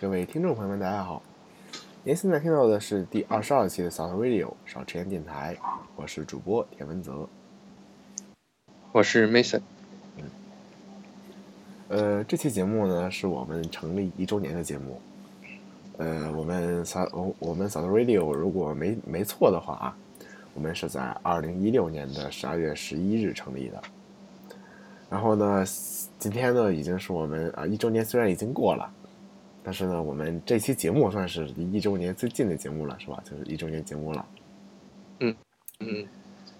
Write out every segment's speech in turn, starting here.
各位听众朋友们大家好，您现在听到的是第22期的 SoundRadio 少吃盐电台，我是主播田文泽，我是 Mason。 这期节目呢是我们成立1周年的节目。我们 SoundRadio 如果没错的话，我们是在2016年的12月11日成立的。然后呢，今天呢已经是我们1周年，虽然已经过了，但是呢我们这期节目算是离1周年最近的节目了，是吧？就是1周年节目了。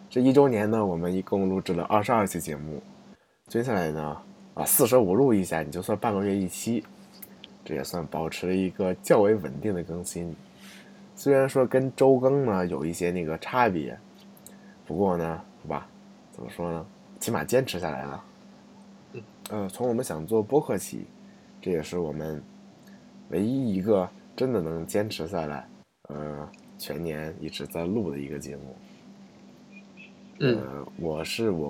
这1周年呢我们一共录制了22期节目，接下来呢45录一下，你就算半个月一期，这也算保持了一个较为稳定的更新。虽然说跟周更呢有一些那个差别，不过呢，是吧？怎么说呢？起码坚持下来了。从我们想做播客起，这也是我们唯一一个真的能坚持下来，全年一直在录的一个节目。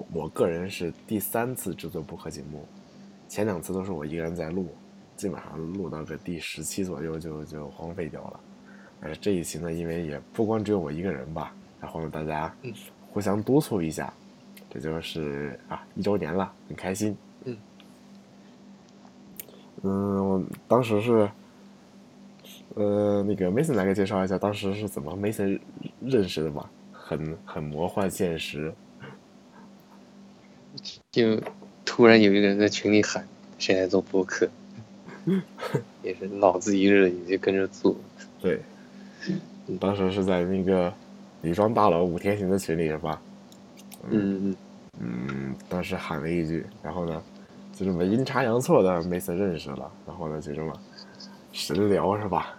我个人是第3次制作播客节目，前2次都是我一个人在录，基本上录到个第17左右就荒废掉了。这一期呢，因为也不光只有我一个人吧，然后呢大家互相督促一下，这就是1周年了，很开心。我当时是那个 Mason 来给介绍一下当时是怎么 Mason 认识的吧，很魔幻现实，就突然有一个人在群里喊谁来做播客，也是脑子一热也就跟着做。对，当时是在那个女装大佬5天行的群里，是吧？当时喊了一句，然后呢就这么阴差阳错的Mason认识了，然后呢就这么神聊，是吧？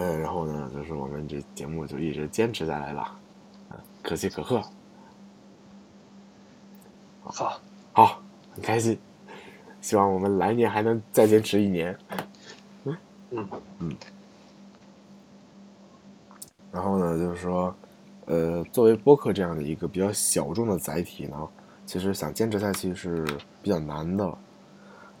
然后呢就是我们这节目就一直坚持下来了，可喜可贺。好，很开心，希望我们来年还能再坚持1年。然后呢就是说作为播客这样的一个比较小众的载体呢，其实想坚持下去是比较难的，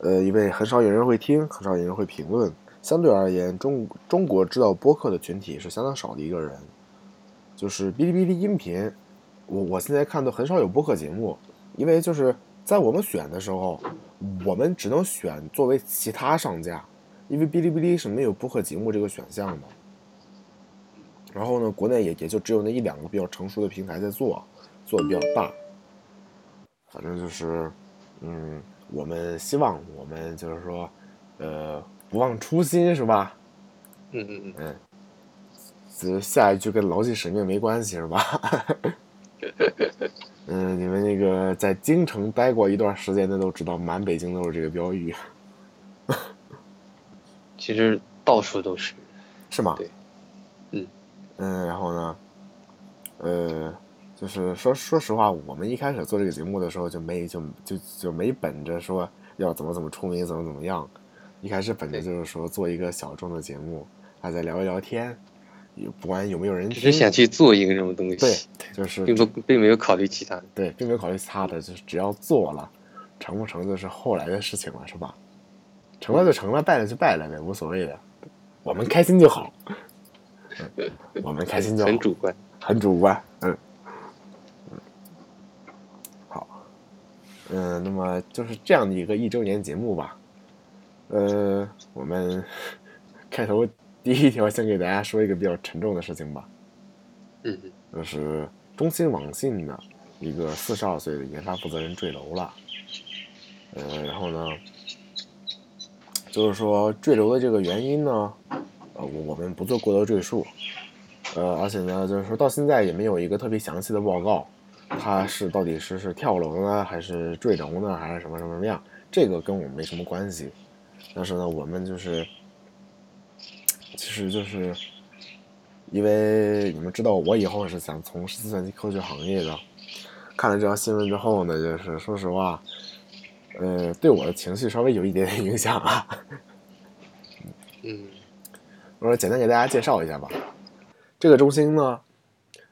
因为很少有人会听，很少有人会评论，相对而言中国知道播客的群体是相当少的一个人。就是哔哩哔哩音频，我现在看到很少有播客节目，因为就是在我们选的时候，我们只能选作为其他上架，因为哔哩哔哩是没有播客节目这个选项的。然后呢，国内也就只有那1-2个比较成熟的平台在做得比较大。反正就是，我们希望我们就是说，不忘初心，是吧？这下一句跟牢记使命没关系，是吧？你们那个在京城待过一段时间的都知道，满北京都是这个标语。其实到处都是。是吗？对。然后呢，就是说实话，我们一开始做这个节目的时候就没本着说要怎么出名怎么样，一开始本着就是说做一个小众的节目，大家聊一聊天。不管有没有人听，只是想去做一个什么东西，对，就是并没有考虑其他的，对，并没有考虑其他的，就是只要做了，成不成就是后来的事情了，是吧？成了就成了，败了就败了呗，无所谓的，我们开心就好。我们开心就好，很主观，很主观。好，那么就是这样的一个1周年节目吧。我们开头。第一条先给大家说一个比较沉重的事情吧，就是中兴网信的一个42岁的研发负责人坠楼了。然后呢，就是说坠楼的这个原因呢，我们不做过多赘述。而且呢，就是说到现在也没有一个特别详细的报告，他是到底是跳楼呢，还是坠楼呢，还是什么样？这个跟我们没什么关系。但是呢，我们就是。其实就是因为你们知道我以后是想从事计算机科学行业的，看了这条新闻之后呢，就是说实话，对我的情绪稍微有一点点影响啊。我说简单给大家介绍一下吧。这个中心呢，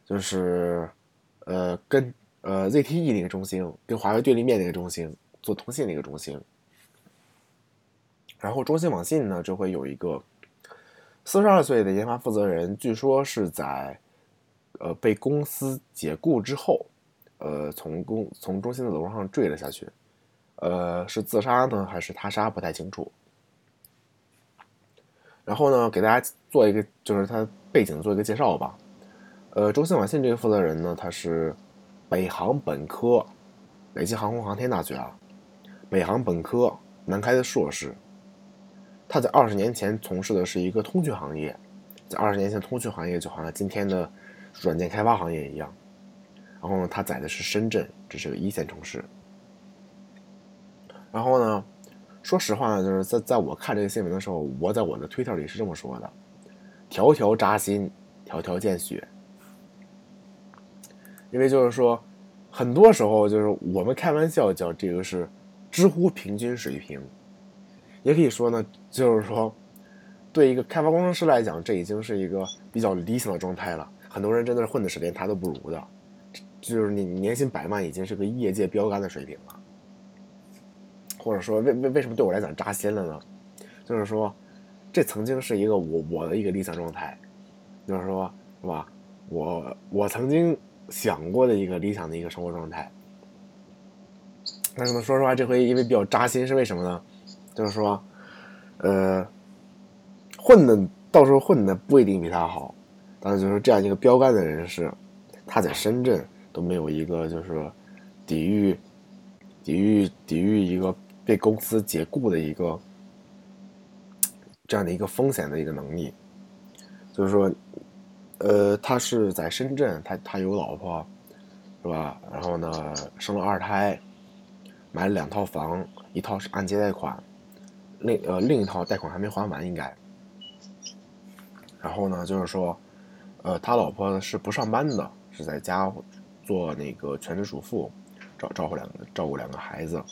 就是跟ZTE那个中心，跟华为对立面那个中心，做通信的一个中心。然后中信网信呢，这回有一个42岁的研发负责人，据说是在被公司解雇之后，从中心的楼上坠了下去，是自杀呢还是他杀不太清楚。然后呢，给大家做一个就是他背景做一个介绍吧。中信网信这个负责人呢，他是北航本科，北京航空航天大学啊，北航本科，南开的硕士。他在20年前从事的是一个通讯行业，在20年前通讯行业就好像今天的软件开发行业一样。然后呢，他在的是深圳，这是个1线城市。然后呢，说实话呢，就是在我看这个新闻的时候，我在我的推特里是这么说的：条条扎心，条条见血。因为就是说，很多时候就是我们开玩笑叫这个是知乎平均水平。也可以说呢，就是说对一个开发工程师来讲，这已经是一个比较理想的状态了。很多人真的是混的是连他都不如的，就是你年薪100万已经是个业界标杆的水平了。或者说为什么对我来讲扎心了呢？就是说这曾经是一个我的一个理想状态，就是说是吧，我曾经想过的一个理想的一个生活状态。但是呢，说实话，这回因为比较扎心是为什么呢？就是说，混的到时候混的不一定比他好，但是就是这样一个标杆的人士，他在深圳都没有一个就是抵御一个被公司解雇的一个这样的一个风险的一个能力。就是说，他是在深圳，他有老婆，是吧？然后呢，生了2胎，买了2套房，一套是按揭贷款，另一套贷款还没还完应该。然后呢，就是说，他老婆是不上班的，是在家做那个全职主妇，照顾两个孩子。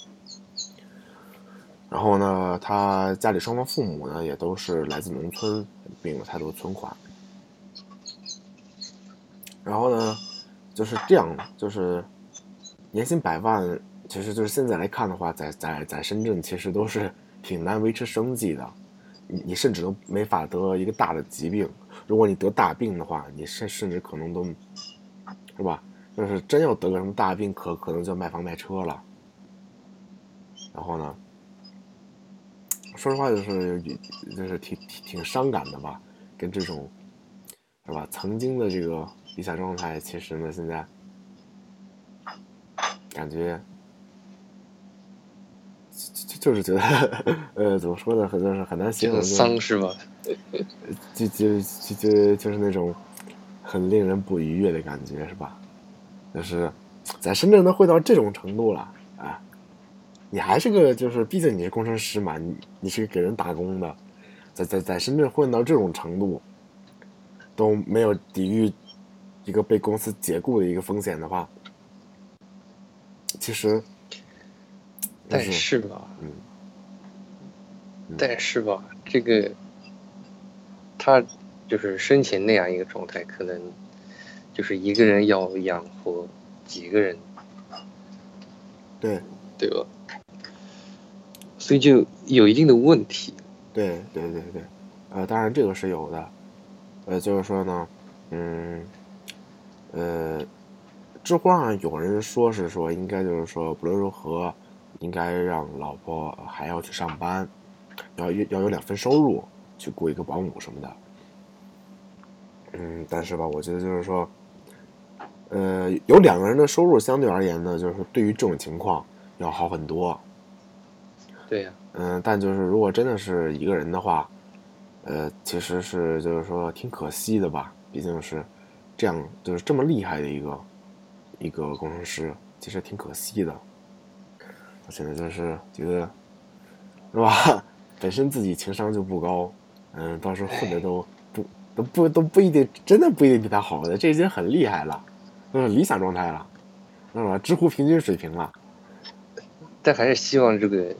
然后呢，他家里双方父母呢也都是来自农村，并没有太多存款。然后呢，就是这样，就是年薪100万，其实就是现在来看的话，在深圳其实都是挺难维持生计的。你甚至都没法得一个大的疾病，如果你得大病的话，你甚至可能都是吧，就是真要得个什么大病，可能就卖房卖车了。然后呢，说实话就是挺伤感的吧，跟这种是吧曾经的这个理想状态，其实呢现在感觉就是觉得怎么说呢，就是很难形容，丧是吧？就是那种很令人不愉悦的感觉，是吧？就是在深圳都混到这种程度了啊！你还是个就是，毕竟你是工程师嘛，你是给人打工的，在深圳混到这种程度，都没有抵御一个被公司解雇的一个风险的话，其实。但是吧，这个他就是生前那样一个状态，可能就是一个人要养活几个人，对吧？所以就有一定的问题。对，当然这个是有的，就是说呢，知乎上有人说应该就是说不论如何。应该让老婆还要去上班，要有2份收入去雇一个保姆什么的。但是吧，我觉得就是说，有2个人的收入相对而言呢，就是对于这种情况要好很多。对呀。但就是如果真的是一个人的话，其实是就是说挺可惜的吧，毕竟是这样就是这么厉害的一个工程师，其实挺可惜的。我现在就是觉得，是吧？本身自己情商就不高，到时候混的都不一定，真的不一定比他好的，这已经很厉害了，就是理想状态了，那么知乎平均水平了。但还是希望这个，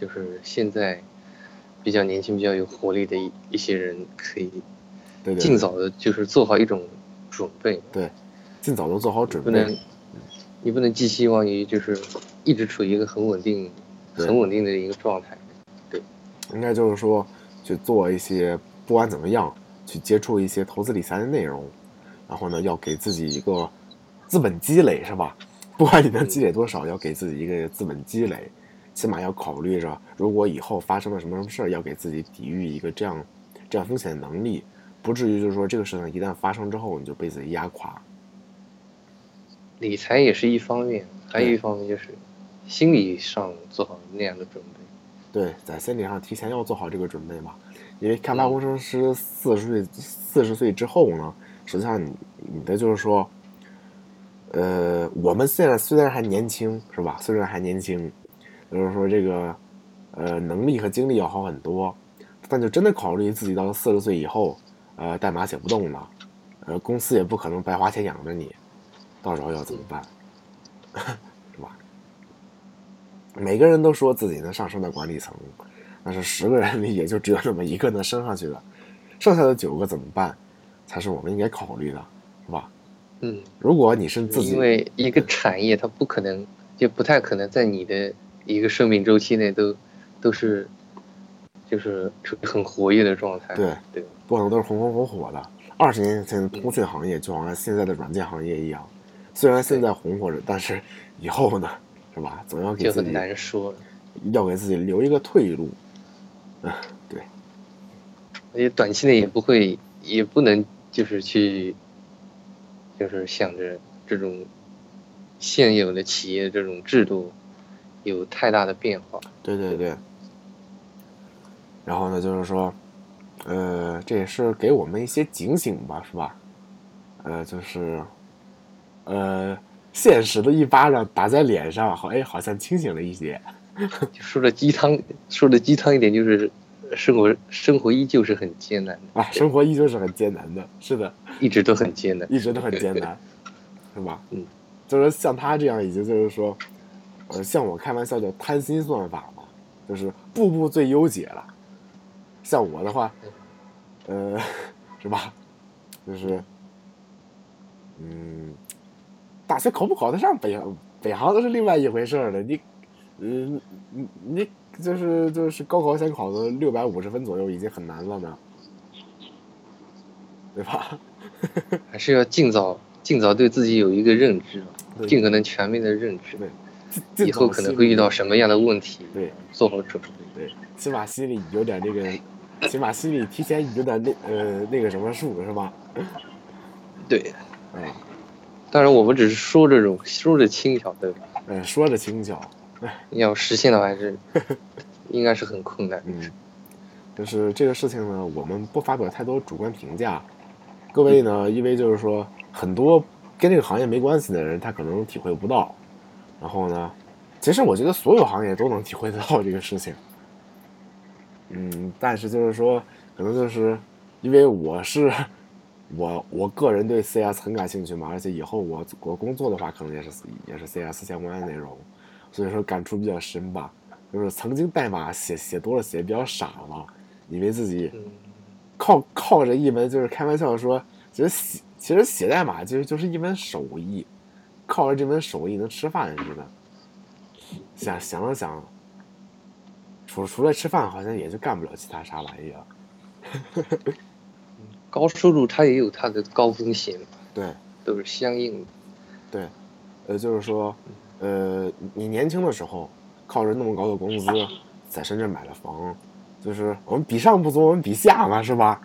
就是现在比较年轻、比较有活力的一些人，可以尽早的，就是做好一种准备。对，尽早的做好准备。你不能寄希望于就是。一直处于一个很稳定的一个状态。对，应该就是说去做一些不管怎么样去接触一些投资理财的内容，然后呢要给自己一个资本积累，是吧？不管你能积累多少，要给自己一个资本积累，起码要考虑着如果以后发生了什么事儿，要给自己抵御一个这样风险的能力，不至于就是说这个事情一旦发生之后你就被自己压垮。理财也是一方面，还有一方面就是心理上做好那样的准备。对，在心理上提前要做好这个准备嘛，因为开发工程师40岁之后呢，实际上你的就是说我们虽然还年轻，是吧？虽然还年轻，就是说这个能力和精力要好很多，但就真的考虑自己到40岁以后代码写不动了，公司也不可能白花钱养着你，到时候要怎么办？是吧？每个人都说自己能上升到管理层，但是10个人里也就只有那么一个能升上去的，剩下的9个怎么办才是我们应该考虑的，是吧？嗯，如果你是自己，因为一个产业它不可能，就不太可能在你的一个生命周期内都是就是很活跃的状态。对，不可能都是红红火火的。20年前通讯行业就好像现在的软件行业一样，虽然现在红火着，但是以后呢，是吧？总要给自己，就很难说了，要给自己留一个退路。嗯，对。而且短期内也不能就是去。就是想着这种现有的企业这种制度有太大的变化。对。然后呢，就是说，这也是给我们一些警醒吧，是吧？就是，现实的一巴掌打在脸上，好像清醒了一些。说的鸡汤一点，就是生活依旧是很艰难的啊！生活依旧是很艰难的，是的，一直都很艰难，是吧？嗯，就是像他这样，已经就是说，像我开玩笑叫贪心算法嘛，就是步步最优解了。像我的话，是吧？就是，大学考不考得上北航都是另外一回事儿了。你。就是高考先考的650分左右已经很难了呢，对吧？还是要尽早对自己有一个认知，尽可能全面的认知，对，以后可能会遇到什么样的问题，对，做好准备，对，起码心里提前有点那个什么数，是吧？对，嗯，当然我们只是说这种说着轻巧，对吧？嗯，说着轻巧。要实现的还是应该是很困难。嗯，就是这个事情呢，我们不发表太多主观评价。各位呢，因为就是说很多跟这个行业没关系的人，他可能体会不到。然后呢，其实我觉得所有行业都能体会得到这个事情。嗯，但是就是说，可能就是因为我个人对 CS 很感兴趣嘛，而且以后我工作的话，可能也是 CS 相关的内容。所以说感触比较深吧，就是曾经代码写多了，写比较傻了，以为自己靠着一门就是开玩笑说，其实写代码就是一门手艺，靠着这门手艺能吃饭似的。想了想，除了吃饭，好像也就干不了其他啥玩意儿。高收入它也有它的高风险，对，都是相应的。对，就是说。你年轻的时候靠着那么高的工资在深圳买了房，就是我们比上不足，我们比下嘛，是吧？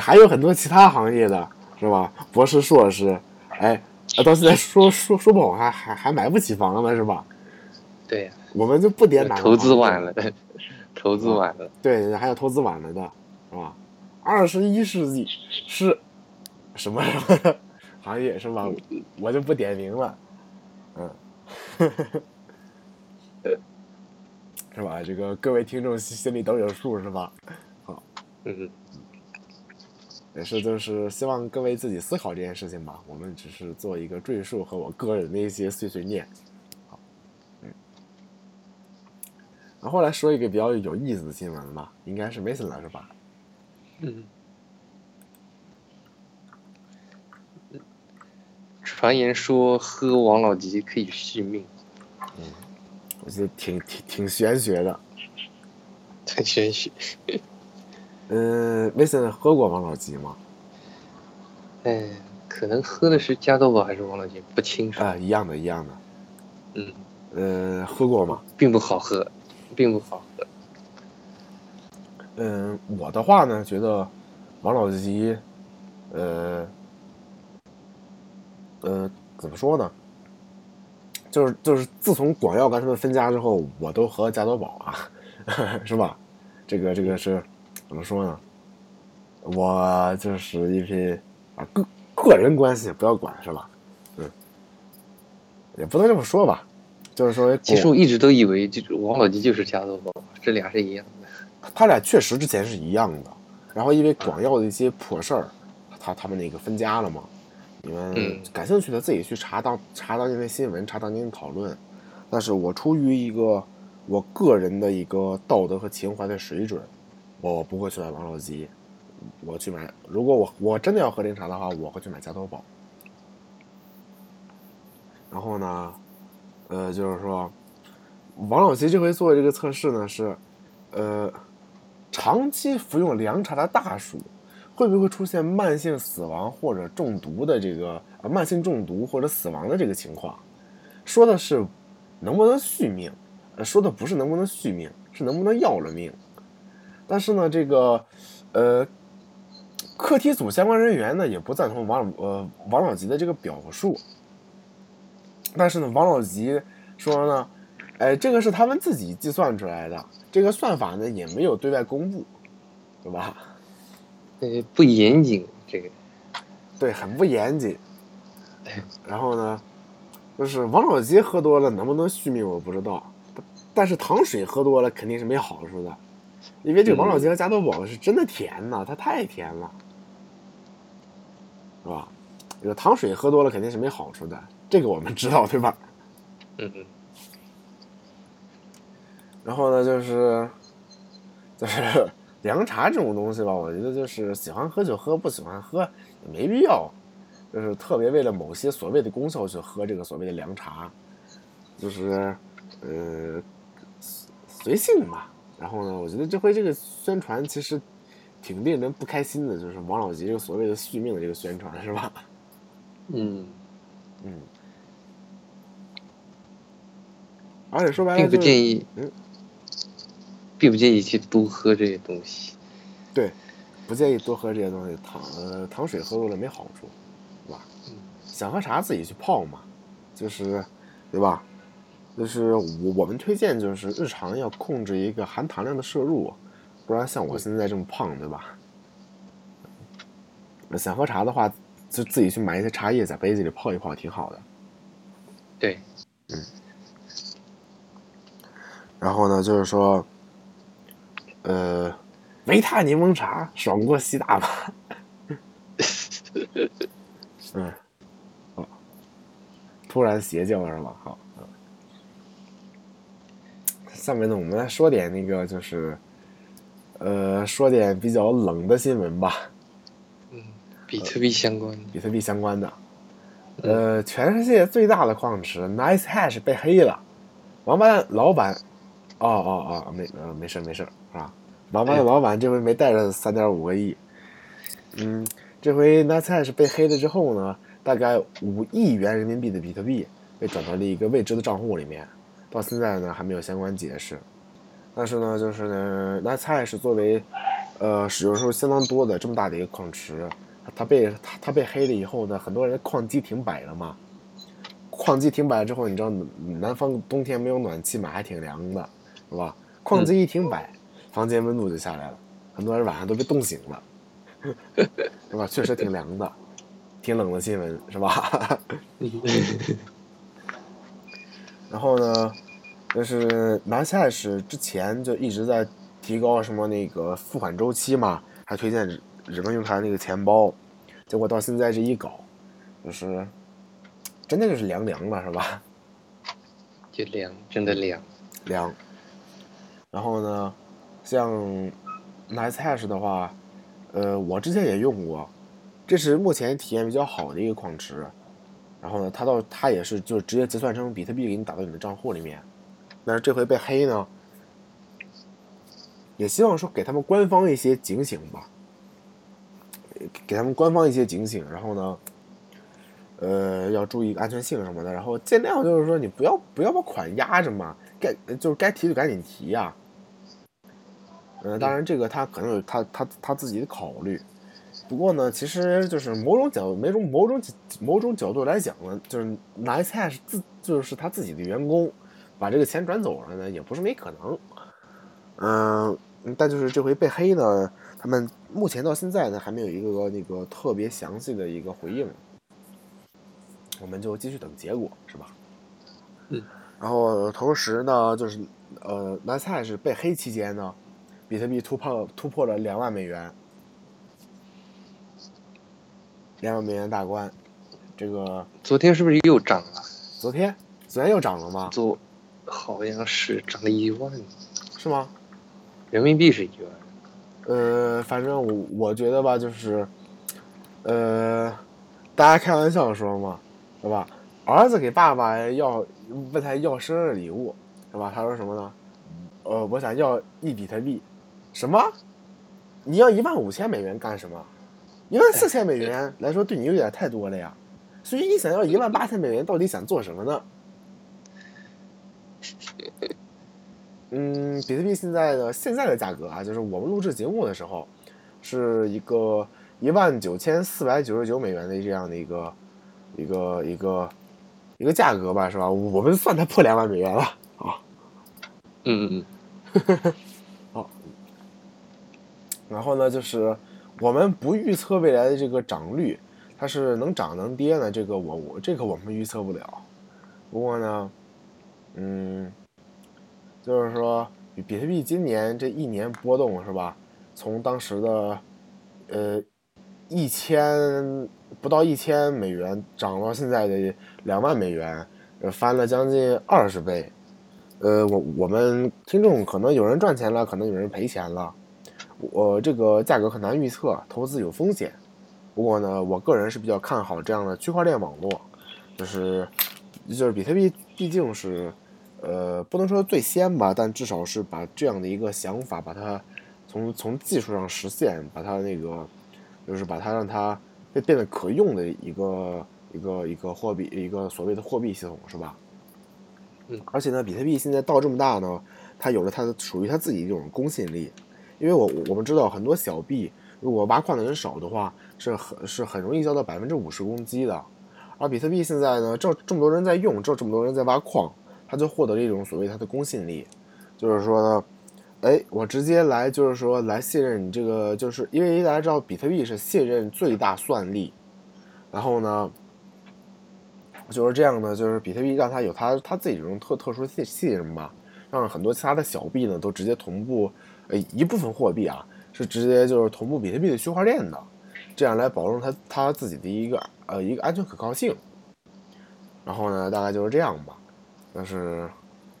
还有很多其他行业的，是吧？博士、硕士，到现在说不好，还买不起房呢，是吧？对，我们就不点哪个投资晚了，对，还有投资晚了的，是吧？21世纪是什么行业，是吧？我就不点名了。嗯，是吧？这个各位听众心里都有数，是吧？好，也是就是希望各位自己思考这件事情吧。我们只是做一个赘述和我个人的一些碎念。好，然后来说一个比较有意思的新闻吧，应该是 Mason 了，是吧？嗯。传言说喝王老吉可以续命，嗯，我觉得挺玄学的，挺玄学。嗯，Mason 喝过王老吉吗？哎，可能喝的是加多宝还是王老吉，不清楚。啊，一样的。嗯，喝过吗？并不好喝。嗯，我的话呢，觉得王老吉，怎么说呢？就是自从广药跟他们分家之后，我都喝加多宝啊，是吧？这个是怎么说呢？我就是因为啊个人关系不要管，是吧？嗯，也不能这么说吧，就是说，其实我一直都以为就是王老吉就是加多宝，这俩是一样的。他俩确实之前是一样的，然后因为广药的一些破事儿，他们那个分家了嘛。你们感兴趣的自己去查当年的新闻，查当年的讨论。但是我出于一个我个人的一个道德和情怀的水准，我不会去买王老吉，我去买。如果我真的要喝零茶的话，我会去买加多宝。然后呢，就是说，王老吉这回做的这个测试呢是，长期服用凉茶的大暑会不会出现慢性死亡或者中毒的这个慢性中毒或者死亡的这个情况？说的是能不能续命，说的不是能不能续命，是能不能要了命。但是呢，这个课题组相关人员呢也不赞同王老吉的这个表述。但是呢，王老吉说呢，哎，这个是他们自己计算出来的，这个算法呢也没有对外公布，对吧？不严谨，这个对，很不严谨。然后呢，就是王老吉喝多了能不能续命我不知道，但是糖水喝多了肯定是没好处的，因为这个王老吉和加多宝是真的甜呐，它太甜了，是吧？这个糖水喝多了肯定是没好处的，这个我们知道，对吧？嗯。然后呢，就是。凉茶这种东西吧，我觉得就是喜欢喝就喝，不喜欢喝也没必要，就是特别为了某些所谓的功效去喝这个所谓的凉茶，就是随性吧。然后呢，我觉得这回这个宣传其实挺令人不开心的，就是王老吉这个所谓的续命的这个宣传，是吧？嗯。而且说白了，并不建议。不建议去多喝这些东西，对，不建议多喝这些东西。糖水喝多了没好处，是吧？想喝茶自己去泡嘛，就是，对吧？就是我们推荐就是日常要控制一个含糖量的摄入，不然像我现在这么胖，对吧？想喝茶的话，就自己去买一些茶叶在杯子里泡一泡，挺好的。对，然后呢，就是说。维他柠檬茶爽过西大吧？好，突然邪教是吧？好，下面呢，我们来说点那个，就是，说点比较冷的新闻吧。比特币相关的。全世界最大的矿池 NiceHash 被黑了，王八蛋老板。哦，没事是吧？王八蛋老板这回没带着3.5个亿，这回NiceHash被黑了之后呢，大概5亿元人民币的比特币被转到了一个未知的账户里面，到现在呢还没有相关解释。但是呢，就是呢NiceHash作为使用数相当多的这么大的一个矿池，它被黑了以后呢，很多人矿机停摆了嘛。矿机停摆之后，你知道南方冬天没有暖气嘛，还挺凉的。是吧？矿机一停摆，房间温度就下来了，很多人晚上都被冻醒了，是吧？确实挺凉的，挺冷的新闻，是吧？然后呢，就是NiceHash之前就一直在提高什么那个付款周期嘛，还推荐人们用它那个钱包，结果到现在这一搞，就是真的就是凉了，是吧？就凉，真的凉。然后呢，像 NiceHash 的话，我之前也用过，这是目前体验比较好的一个矿池。然后呢，他也是就是直接结算成比特币给你打到你的账户里面。但是这回被黑呢，也希望说给他们官方一些警醒吧，给他们官方一些警醒。然后呢，要注意安全性什么的，然后尽量就是说你不要把款压着嘛，该提就赶紧提呀。当然这个他可能有他自己的考虑。不过呢，其实就是某种角度来讲呢，就是 NiceHash 就是他自己的员工把这个钱转走了呢，也不是没可能。但就是这回被黑呢，他们目前到现在呢还没有一个那个特别详细的一个回应，我们就继续等结果，是吧？嗯。然后同时呢，就是NiceHash 被黑期间呢，比特币突破了$20,000，$20,000大关。这个昨天是不是又涨了？昨天又涨了吗？好像是涨了1万，是吗？人民币是1万。反正我觉得吧，就是大家开玩笑说嘛，对吧？儿子给爸爸问他要生日礼物，对吧？他说什么呢？我想要1比特币。什么？你要$15,000干什么？$14,000来说对你有点太多了呀。所以你想要$18,000，到底想做什么呢？比特币现在的价格啊，就是我们录制节目的时候，是一个$19,499的这样的一个价格吧，是吧？我们算它破$20,000了啊。好。然后呢，就是我们不预测未来的这个涨率，它是能涨能跌呢，这个我们预测不了。不过呢，就是说比特币今年这一年波动，是吧？从当时的不到$1,000涨到现在的$20,000，翻了将近20倍。我们听众可能有人赚钱了，可能有人赔钱了。这个价格很难预测，投资有风险。不过呢，我个人是比较看好这样的区块链网络，就是比特币毕竟是不能说最先吧，但至少是把这样的一个想法，把它从技术上实现，把它那个就是把它让它变得可用的一个货币，一个所谓的货币系统，是吧？而且呢，比特币现在到这么大呢，它有了它属于它自己一种公信力。因为我们知道很多小币，如果挖矿的人少的话，是很容易交到50%攻击的。而比特币现在呢，这么多人在用，这么多人在挖矿，它就获得了一种所谓它的公信力。就是说呢，我直接来，就是说来信任你这个，就是因为大家知道比特币是信任最大算力。然后呢，就是这样呢，就是比特币让它有它自己这种特殊的信任吧，让很多其他的小币呢都直接同步。一部分货币啊，是直接就是同步比特币的区块链的，这样来保证它自己的一个安全可靠性。然后呢，大概就是这样吧。但是，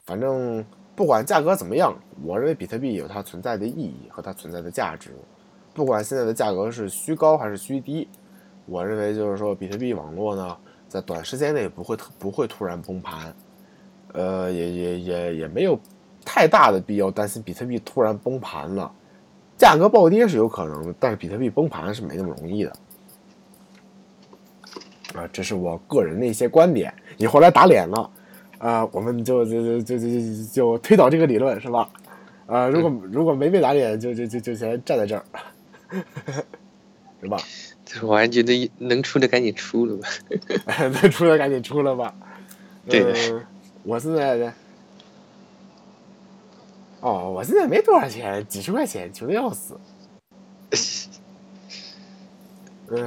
反正不管价格怎么样，我认为比特币有它存在的意义和它存在的价值。不管现在的价格是虚高还是虚低，我认为就是说比特币网络呢，在短时间内不会突然崩盘，也没有太大的必要担心比特币突然崩盘了。价格暴跌是有可能的，但是比特币崩盘是没那么容易的啊，这是我个人的一些观点。你后来打脸了啊，我们就推倒这个理论，是吧？啊，如果没被打脸，就先站在这儿，是吧？我还觉得能出的赶紧出了吧，能出的赶紧出了吧。对的，我现在的。我现在没多少钱，几10块钱，穷得要死。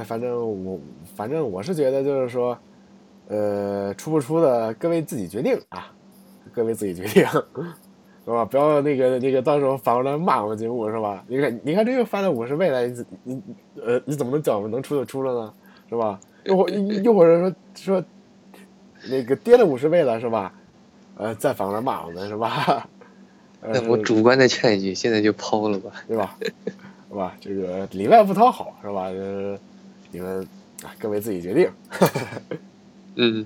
反正我是觉得就是说，出不出的各位自己决定啊，各位自己决定，是吧？不要那个到时候反过来骂我节目，是吧？你看这又翻了50倍了，你怎么能讲我能出就出了呢，是吧？又或者说那个跌了50倍了，是吧？再反过来骂我们，是吧？那我主观的劝一句，现在就抛了吧，对吧？是吧？这个里外不讨好，是吧？你们各位自己决定。嗯，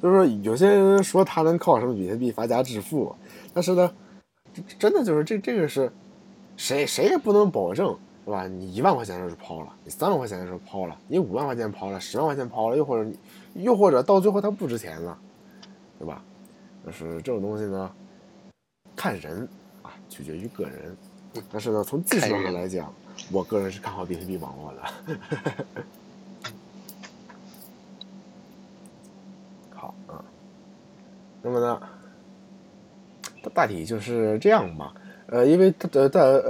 就是说有些人说他能靠什么比特币发家致富，但是呢，真的就是这个是谁也不能保证，是吧？你1万块钱的时候抛了，你3万块钱的时候抛了，你5万块钱抛了，10万块钱抛了，又或者到最后它不值钱了，对吧？就是这种东西呢，看人啊，取决于个人。但是呢，从技术上来讲，我个人是看好比特币网络的。好啊、嗯，那么呢，大体就是这样吧。因为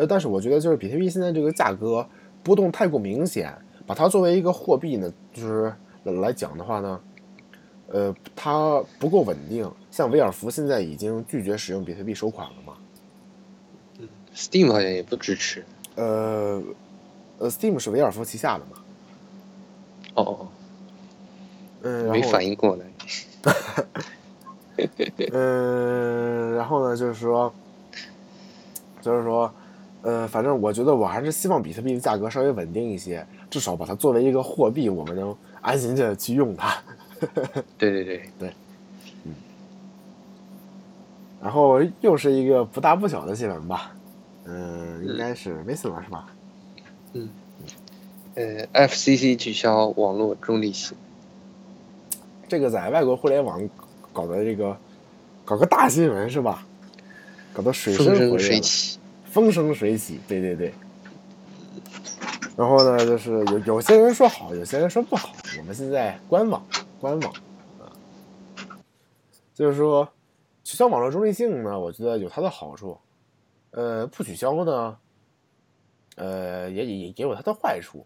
但是我觉得就是比特币现在这个价格波动太过明显，把它作为一个货币呢，就是来讲的话呢，它不够稳定。像维尔福现在已经拒绝使用比特币收款了嘛。Steam 好像也不支持。Steam 是维尔福旗下的嘛？哦哦哦。嗯，没反应过来。嗯，然后呢，就是说，反正我觉得我还是希望比特币的价格稍微稳定一些，至少把它作为一个货币，我们能安心的去用它。对对对对。嗯。然后又是一个不大不小的新闻吧。应该是 Mason 了是吧？嗯，FCC 取消网络中立性，这个在外国互联网搞个大新闻是吧？搞得风生水起，风生水起，对对对。然后呢，就是有些人说好，有些人说不好。我们现在观望啊，就是说取消网络中立性呢，我觉得有它的好处。不取消呢，也有它的坏处。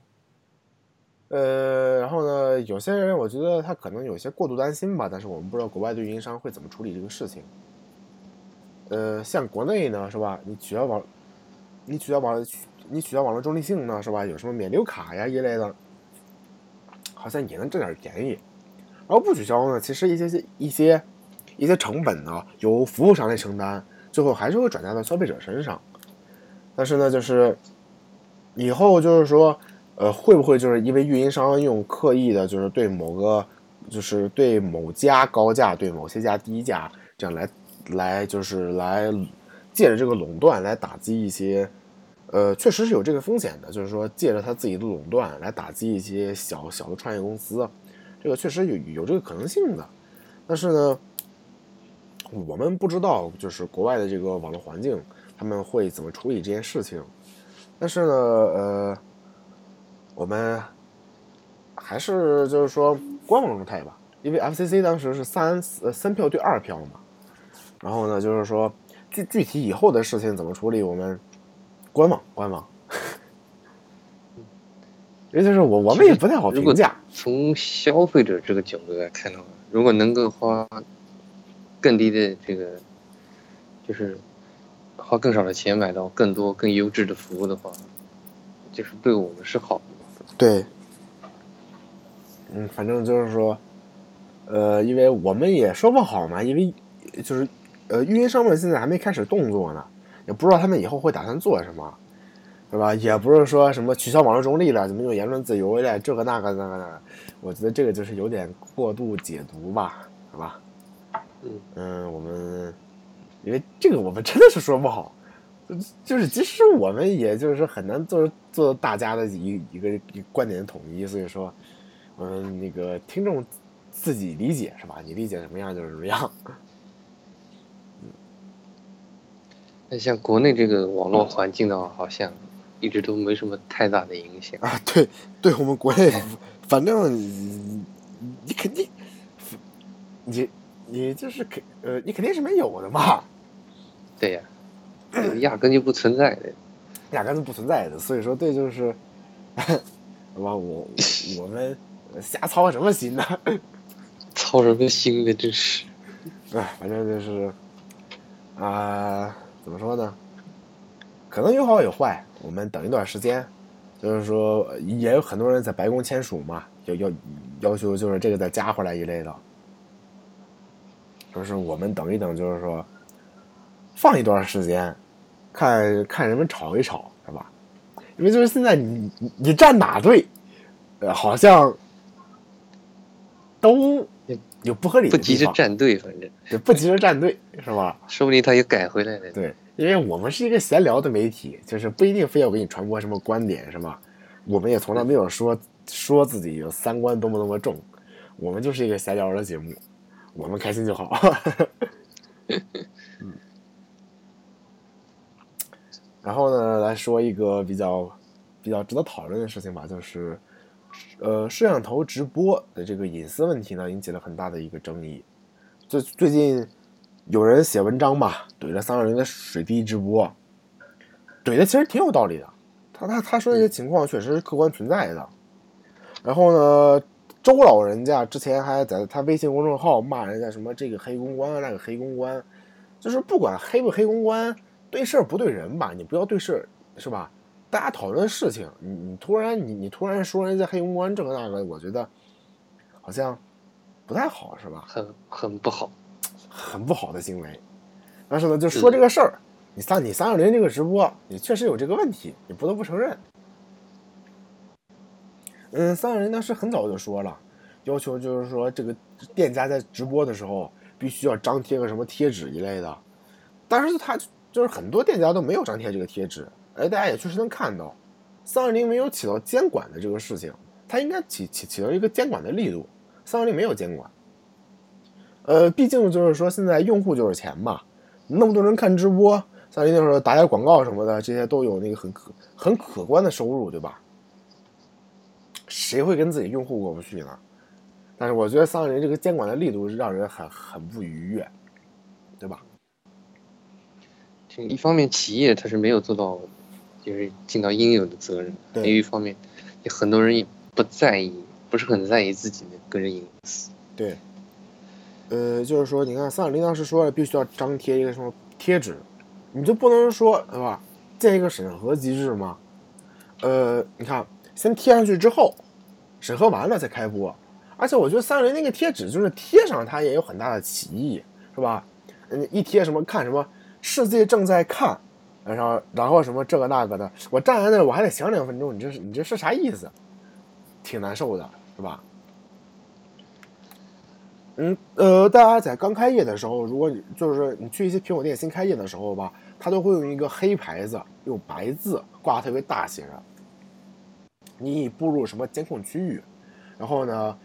然后呢，有些人我觉得他可能有些过度担心吧，但是我们不知道国外对运营商会怎么处理这个事情。像国内呢，是吧？你取消网络中立性呢，是吧？有什么免流卡呀一类的，好像也能挣点便宜。然后不取消呢，其实一些成本呢，由服务商来承担。最后还是会转嫁到消费者身上，但是呢，就是以后就是说，会不会就是因为运营商用刻意的，就是对某家高价，对某些家低价，这样来借着这个垄断来打击一些，确实是有这个风险的，就是说借着他自己的垄断来打击一些小的创业公司，这个确实有这个可能性的，但是呢。我们不知道，就是国外的这个网络环境，他们会怎么处理这件事情。但是呢，我们还是就是说观望状态吧，因为 FCC 当时是3票对2票嘛。然后呢，就是说具体以后的事情怎么处理，我们观望。尤其是我们也不太好评价。从消费者这个角度来看的话，如果能够花。更低的这个，就是花更少的钱买到更多更优质的服务的话，就是对我们是好的。对，嗯，反正就是说，因为我们也说不好嘛，因为就是运营商们现在还没开始动作呢，也不知道他们以后会打算做什么，是吧？也不是说什么取消网络中立了，怎么用言论自由了，这个那个，我觉得这个就是有点过度解读吧，好吧？嗯，我们因为这个我们真的是说不好，就是即使我们也就是很难做到大家的一个观点的统一，所以说，那个听众自己理解是吧？你理解什么样就是什么样。那像国内这个网络环境的话，好像一直都没什么太大的影响啊。对，对我们国内，反正你肯定你。你就是你肯定是没有的嘛，对呀、啊，压根就不存在的，压根就不存在的，所以说对就是，哇，我们瞎操什么心呢？操什么心的真是，哎，反正就是怎么说呢？可能有好有坏，我们等一段时间，就是说也有很多人在白宫签署嘛，要求就是这个再加回来一类的。就是我们等一等，就是说，放一段时间，看人们吵一吵，是吧？因为就是现在你站哪队，好像都有不合理的地方，不及时站队，反正对不及时站队是吧？说不定他也改回来了。对，因为我们是一个闲聊的媒体，就是不一定非要给你传播什么观点，是吧？我们也从来没有说自己有三观多么多么重，我们就是一个闲聊的节目，我们开心就好。嗯，然后呢，来说一个比较值得讨论的事情吧，就是摄像头直播的这个隐私问题呢，引起了很大的一个争议。最近有人写文章嘛，怼了360的水滴直播，怼的其实挺有道理的。他说那些情况确实是客观存在的。然后呢，周老人家之前还在他微信公众号骂人家什么这个黑公关啊那个黑公关，就是不管黑不黑公关，对事不对人吧，你不要对事是吧？大家讨论事情，你突然说人家黑公关这个那个，我觉得好像不太好，是吧？很不好，很不好的行为。但是呢，就说这个事儿，你360这个直播，你确实有这个问题，你不得不承认。嗯，360当时很早就说了，要求就是说这个店家在直播的时候必须要张贴个什么贴纸一类的，但是他就是很多店家都没有张贴这个贴纸。而大家也确实能看到360没有起到监管的这个事情，它应该起到一个监管的力度，360没有监管。毕竟就是说现在用户就是钱嘛，那么多人看直播，360那时候打点广告什么的，这些都有那个很可观的收入，对吧？谁会跟自己用户过不去呢？但是我觉得360这个监管的力度是让人很不愉悦，对吧？一方面企业它是没有做到就是尽到应有的责任，还有一方面，有很多人也不在意，不是很在意自己的个人隐私。对，就是说，你看360当时说了，必须要张贴一个什么贴纸，你就不能说对吧？建一个审核机制吗？你看，先贴上去之后，审核完了再开播。而且我觉得360那个贴纸就是贴上它也有很大的歧义，是吧？一贴什么看什么，世界正在看。然后什么这个那个的，我站在那我还得想2分钟，你这是啥意思？挺难受的，是吧？大家在刚开业的时候，如果就是你去一些苹果店新开业的时候吧，他都会用一个黑牌子，用白字挂特别大写着，你已步入什么监控区域，然后呢，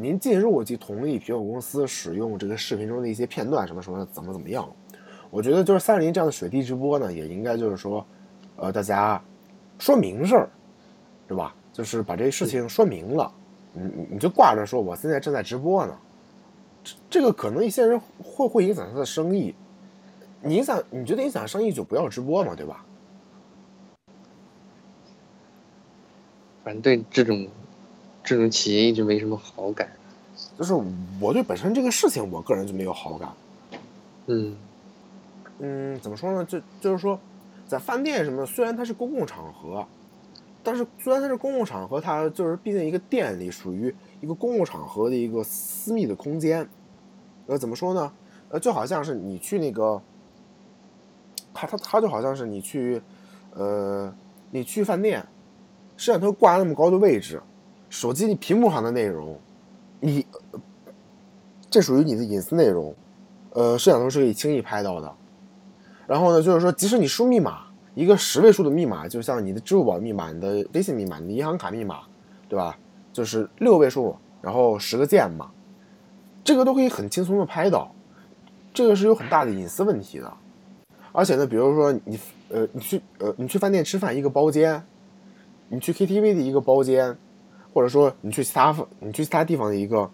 您进入及同意苹果公司使用这个视频中的一些片段，什么什么怎么样。我觉得就是360这样的水滴直播呢，也应该就是说，大家说明事儿，对吧？就是把这事情说明了，你就挂着说我现在正在直播呢，这个可能一些人会影响他的生意，你觉得影响生意就不要直播嘛，对吧？反正对这种企业一直没什么好感，就是我对本身这个事情我个人就没有好感，怎么说呢？就是说，在饭店什么，虽然它是公共场合，但是虽然它是公共场合，它就是毕竟一个店里属于一个公共场合的一个私密的空间。怎么说呢？就好像是你去那个，它就好像是你去饭店，摄像头挂那么高的位置，手机你屏幕上的内容，这属于你的隐私内容，摄像头是可以轻易拍到的。然后呢，就是说，即使你输密码，一个10位数的密码，就像你的支付宝密码、你的微信密码、你的银行卡密码，对吧？就是6位数，然后10个键嘛，这个都可以很轻松的拍到，这个是有很大的隐私问题的。而且呢，比如说你去饭店吃饭一个包间，你去 KTV 的一个包间，或者说你去其他地方的一个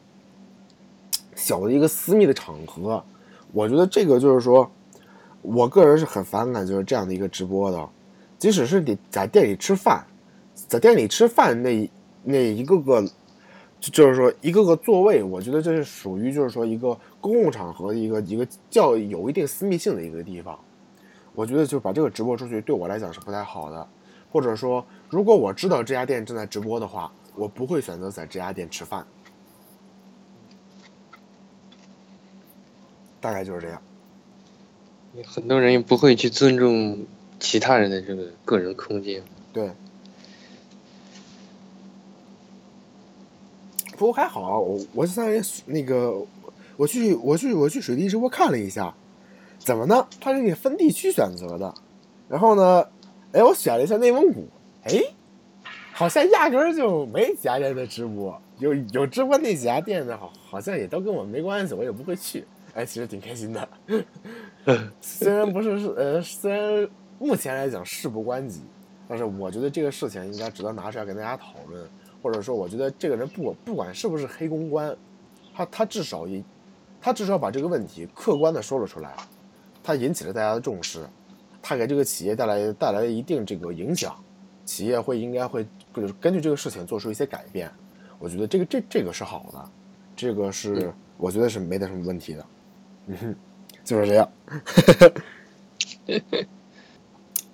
小的一个私密的场合，我觉得这个就是说。我个人是很反感就是这样的一个直播的，即使是你在店里吃饭那一个就是说一个个座位，我觉得这是属于就是说一个公共场合的一个较有一定私密性的一个地方，我觉得就把这个直播出去对我来讲是不太好的。或者说如果我知道这家店正在直播的话，我不会选择在这家店吃饭，大概就是这样。很多人也不会去尊重其他人的这个个人空间。对，服务还好，我去三元那个，我去水利直播看了一下，怎么呢？它是给分地区选择的，然后呢，哎，我选了一下内蒙古，哎，好像压根儿就没几家店的直播，有直播那几家店的好像也都跟我没关系，我也不会去，哎，其实挺开心的，虽然不是虽然目前来讲事不关己，但是我觉得这个事情应该值得拿出来跟大家讨论。或者说我觉得这个人不管是不是黑公关，他至少把这个问题客观的说了出来，他引起了大家的重视，他给这个企业带来一定这个影响，企业应该会根据这个事情做出一些改变。我觉得这个是好的，这个是我觉得是没得什么问题的。嗯哼，就是这样。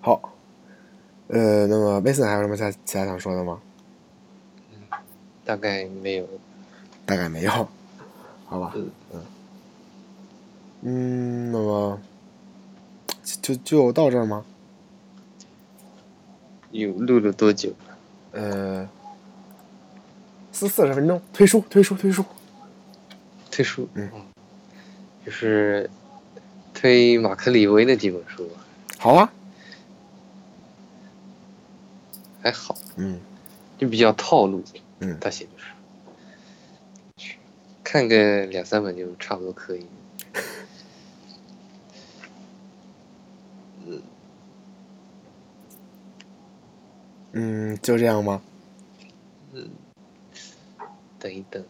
好，那么Mason还有什么其他想说的吗？大概没有，好吧，那么就到这儿吗？有录了多久？40分钟，推书，就是推马克里维的几本书。好啊，还好，就比较套路。他写就是看个2-3本就差不多可以。就这样吗？等一等，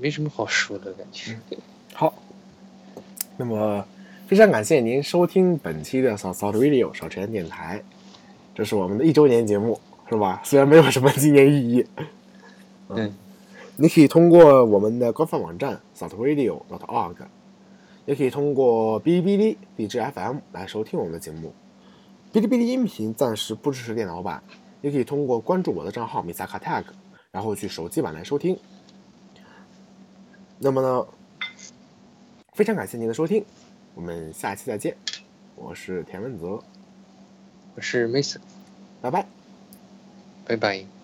没什么好说的感觉。好，那么非常感谢您收听本期的SoundRadio 少成电台。这是我们的1周年节目，是吧？虽然没有什么纪念意义，你可以通过我们的官方网站 soundradio.org， 也可以通过哔哩哔哩、荔枝 FM 来收听我们的节目。哔哩哔哩音频暂时不支持电脑版，也可以通过关注我的账号 missaka tag， 然后去手机版来收听。那么呢，非常感谢您的收听，我们下期再见。我是田文泽。我是Mason，拜拜，拜拜。